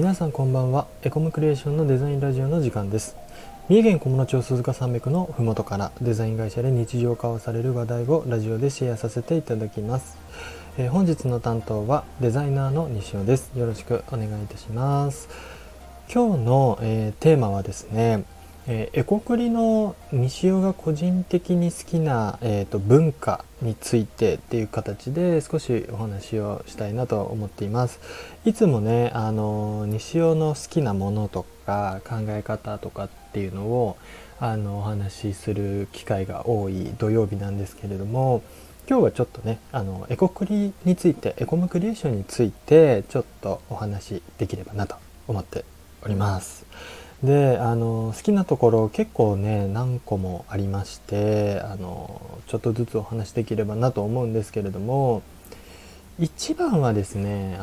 皆さんこんばんは。エコムクリエーションのデザインラジオの時間です。三重県菰野町鈴鹿山脈のふもとからデザイン会社で日常化をされる話題をラジオでシェアさせていただきます。本日の担当はデザイナーの西尾です。よろしくお願いいたします。今日の、テーマはですね、エコクリの西尾が個人的に好きな、文化についてっていう形で少しお話をしたいなと思っています。いつもね西尾の好きなものとか考え方とかっていうのをお話しする機会が多い土曜日なんですけれども、今日はちょっとねエコクリについてエコムクリエーションについてちょっとお話できればなと思っております。で好きなところ結構ね何個もありまして、ちょっとずつお話できればなと思うんですけれども、一番はですね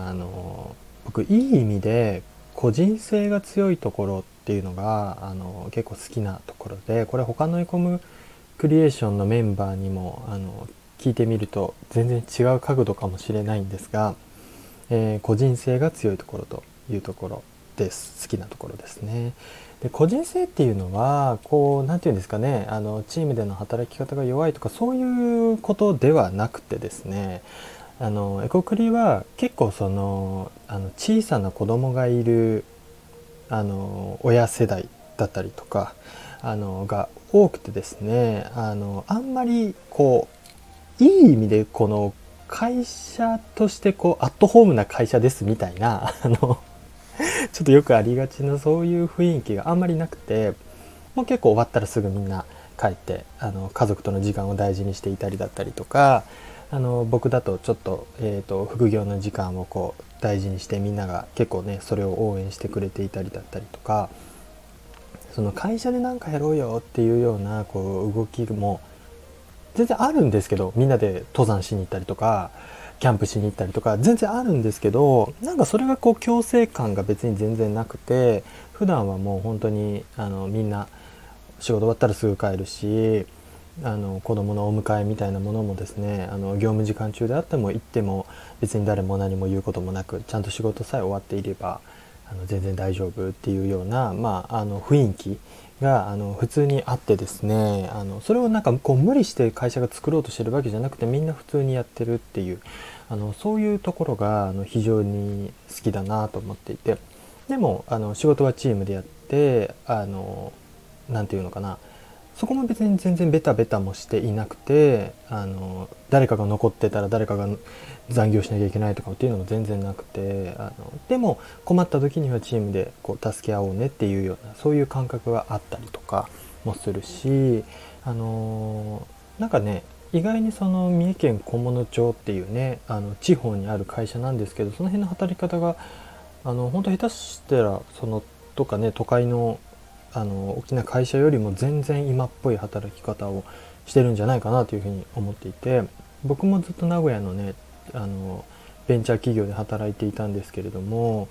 僕いい意味で個人性が強いところっていうのが結構好きなところで、これ他のエコムクリエーションのメンバーにも聞いてみると全然違う角度かもしれないんですが、個人性が強いところというところです。好きなところですね。で個人性っていうのはこう何て言うんですかね、チームでの働き方が弱いとかそういうことではなくてですね、エコクリは結構その小さな子供がいる親世代だったりとかが多くてですね、あんまりこういい意味でこの会社としてこうアットホームな会社ですみたいなちょっとよくありがちなそういう雰囲気があんまりなくて、もう結構終わったらすぐみんな帰って家族との時間を大事にしていたりだったりとか、僕だとちょっと、副業の時間をこう大事にしてみんなが結構ねそれを応援してくれていたりだったりとか、その会社でなんかやろうよっていうようなこう動きも全然あるんですけど、みんなで登山しに行ったりとかキャンプしに行ったりとか全然あるんですけど、なんかそれがこう強制感が別に全然なくて、普段はもう本当にみんな仕事終わったらすぐ帰るし、子供のお迎えみたいなものもですね業務時間中であっても行っても別に誰も何も言うこともなく、ちゃんと仕事さえ終わっていれば全然大丈夫っていうような、雰囲気が普通にあってですね、それをなんかこう無理して会社が作ろうとしてるわけじゃなくて、みんな普通にやってるっていうそういうところが非常に好きだなと思っていて、でも仕事はチームでやってなんていうのかな、そこも別に全然ベタベタもしていなくて、誰かが残ってたら誰かが残業しなきゃいけないとかっていうのも全然なくて、でも困った時にはチームでこう助け合おうねっていうようなそういう感覚があったりとかもするし、なんかね意外にその三重県菰野町っていうね地方にある会社なんですけど、その辺の働き方が本当下手したらそのとかね都会の大きな会社よりも全然今っぽい働き方をしてるんじゃないかなというふうに思っていて、僕もずっと名古屋のねベンチャー企業で働いていたんですけれども、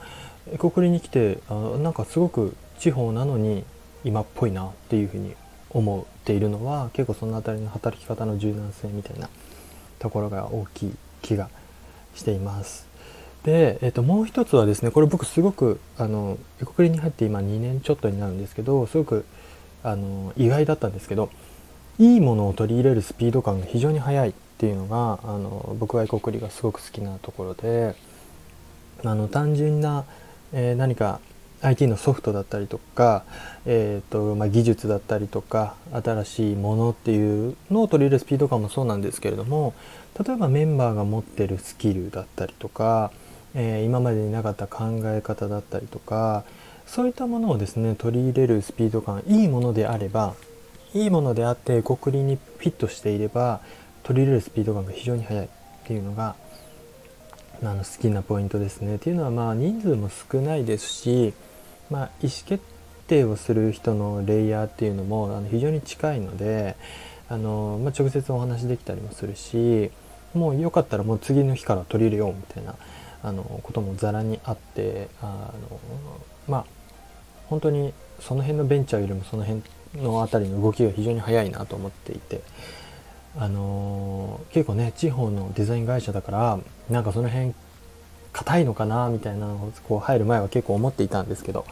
エコクリに来てなんかすごく地方なのに今っぽいなっていうふうに思っているのは、結構そのあたりの働き方の柔軟性みたいなところが大きい気がしています。で、もう一つはですね、これ僕すごくエコクリに入って今2年ちょっとになるんですけど、すごく意外だったんですけど、いいものを取り入れるスピード感が非常に速いっていうのが僕はエコクリがすごく好きなところで、単純な、何か IT のソフトだったりとか、技術だったりとか新しいものっていうのを取り入れるスピード感もそうなんですけれども、例えばメンバーが持ってるスキルだったりとか今までになかった考え方だったりとか、そういったものをですね取り入れるスピード感、いいものであればいいものであってエコクリにフィットしていれば取り入れるスピード感が非常に速いっていうのが好きなポイントですね。っていうのは人数も少ないですし、意思決定をする人のレイヤーっていうのも非常に近いので直接お話できたりもするし、もうよかったらもう次の日から取り入れようみたいなこともざらにあって、本当にその辺のベンチャーよりもその辺のあたりの動きが非常に早いなと思っていて、結構ね地方のデザイン会社だからなんかその辺硬いのかなみたいなのをこう入る前は結構思っていたんですけど、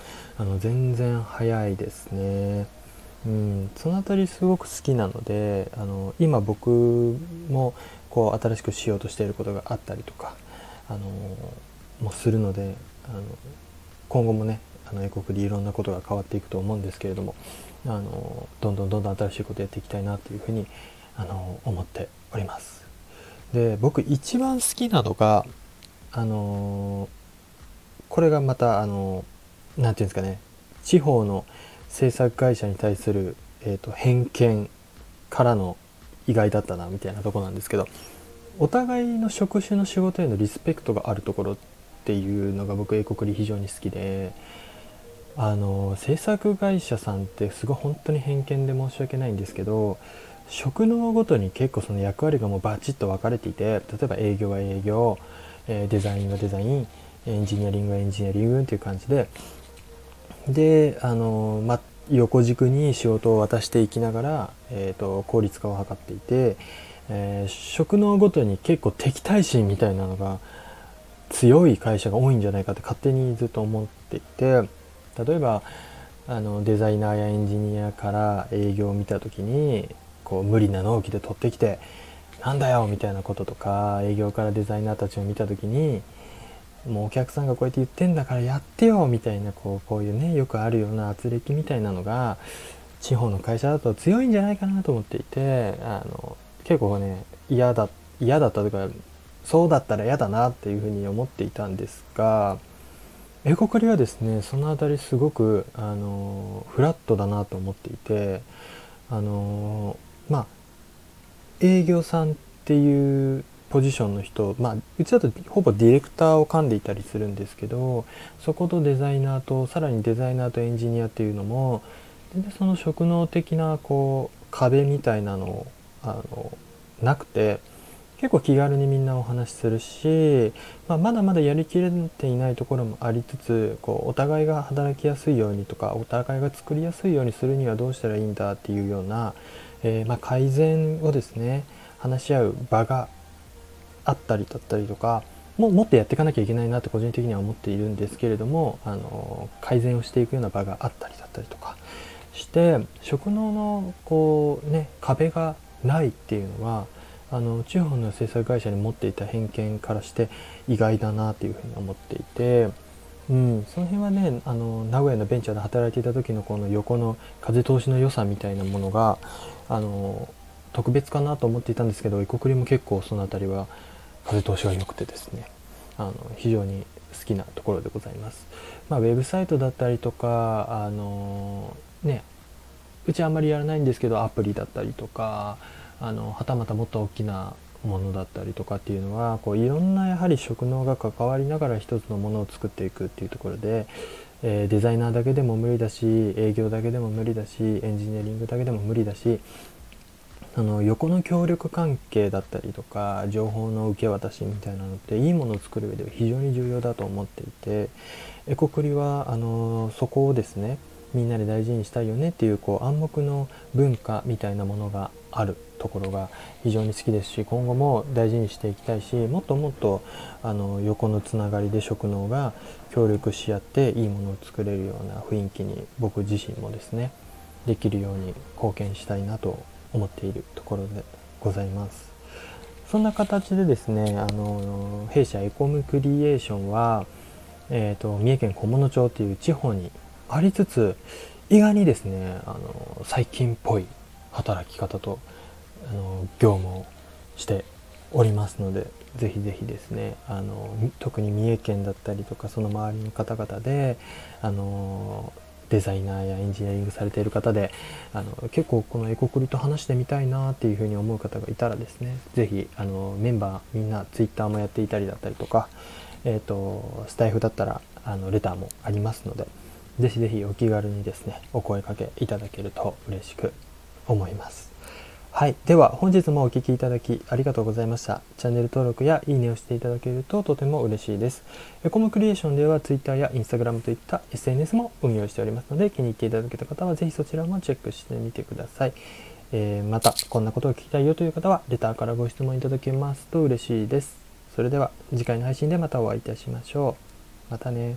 全然早いですね。そのあたりすごく好きなので、今僕もこう新しくしようとしていることがあったりとか、もするので、今後もね、英国でいろんなことが変わっていくと思うんですけれども、どんどん新しいことやっていきたいなというふうに思っております。で、僕一番好きなのがこれがまたなんていうんですかね、地方の制作会社に対する、偏見からの意外だったなみたいなとこなんですけど、お互いの職種の仕事へのリスペクトがあるところっていうのが僕英国で非常に好きで、制作会社さんってすごい本当に偏見で申し訳ないんですけど、職能ごとに結構その役割がもうバチッと分かれていて、例えば営業は営業、デザインはデザイン、エンジニアリングはエンジニアリングっていう感じで、横軸に仕事を渡していきながら、効率化を図っていて、職能ごとに結構敵対心みたいなのが強い会社が多いんじゃないかって勝手にずっと思っていて、例えばデザイナーやエンジニアから営業を見た時にこう無理な納期で取ってきてなんだよみたいなこととか、営業からデザイナーたちを見た時にもうお客さんがこうやって言ってんだからやってよみたいなこういうね、よくあるような圧力みたいなのが地方の会社だと強いんじゃないかなと思っていて、結構ね嫌だったとか、そうだったら嫌だなっていうふうに思っていたんですが、英国はですねそのあたりすごくフラットだなと思っていて、営業さんっていうポジションの人、うちだとほぼディレクターを噛んでいたりするんですけど、そことデザイナーとさらにデザイナーとエンジニアっていうのも全然その職能的なこう壁みたいなのをなくて、結構気軽にみんなお話しするし、まだまだやりきれていないところもありつつ、こうお互いが働きやすいようにとか、お互いが作りやすいようにするにはどうしたらいいんだっていうような、改善をですね話し合う場があったりだったりとか、もっとやっていかなきゃいけないなって個人的には思っているんですけれども、改善をしていくような場があったりだったりとかして、職能のこうね壁がないっていうのは地方の制作会社に持っていた偏見からして意外だなというふうに思っていて、その辺はね名古屋のベンチャーで働いていた時のこの横の風通しの良さみたいなものが特別かなと思っていたんですけど、異国も結構そのあたりは風通しが良くてですね非常に好きなところでございます。ウェブサイトだったりとかうちはあんまりやらないんですけど、アプリだったりとかはたまたもっと大きなものだったりとかっていうのはこういろんなやはり職能が関わりながら一つのものを作っていくっていうところで、デザイナーだけでも無理だし、営業だけでも無理だし、エンジニアリングだけでも無理だし、横の協力関係だったりとか情報の受け渡しみたいなのっていいものを作る上では非常に重要だと思っていて、エコクリはそこをですねみんなで大事にしたいよねっていう、こう暗黙の文化みたいなものがあるところが非常に好きですし、今後も大事にしていきたいし、もっともっと横のつながりで職能が協力し合っていいものを作れるような雰囲気に僕自身もですねできるように貢献したいなと思っているところでございます。そんな形でですね弊社エコムクリエーションは、三重県菰野町という地方にありつつ、意外にですね最近っぽい働き方と業務をしておりますので、ぜひぜひですね特に三重県だったりとかその周りの方々でデザイナーやエンジニアリングされている方で結構このエコクリと話してみたいなっていうふうに思う方がいたらですね、ぜひメンバーみんなツイッターもやっていたりだったりとか、スタイフだったらレターもありますので、ぜひぜひお気軽にですねお声掛けいただけると嬉しく思います。はい、では本日もお聞きいただきありがとうございました。チャンネル登録やいいねをしていただけるととても嬉しいです。エコムクリエーションでは Twitter や Instagram といった SNS も運用しておりますので、気に入っていただけた方はぜひそちらもチェックしてみてください。またこんなことを聞きたいよという方はレターからご質問いただけますと嬉しいです。それでは次回の配信でまたお会いいたしましょう。またね。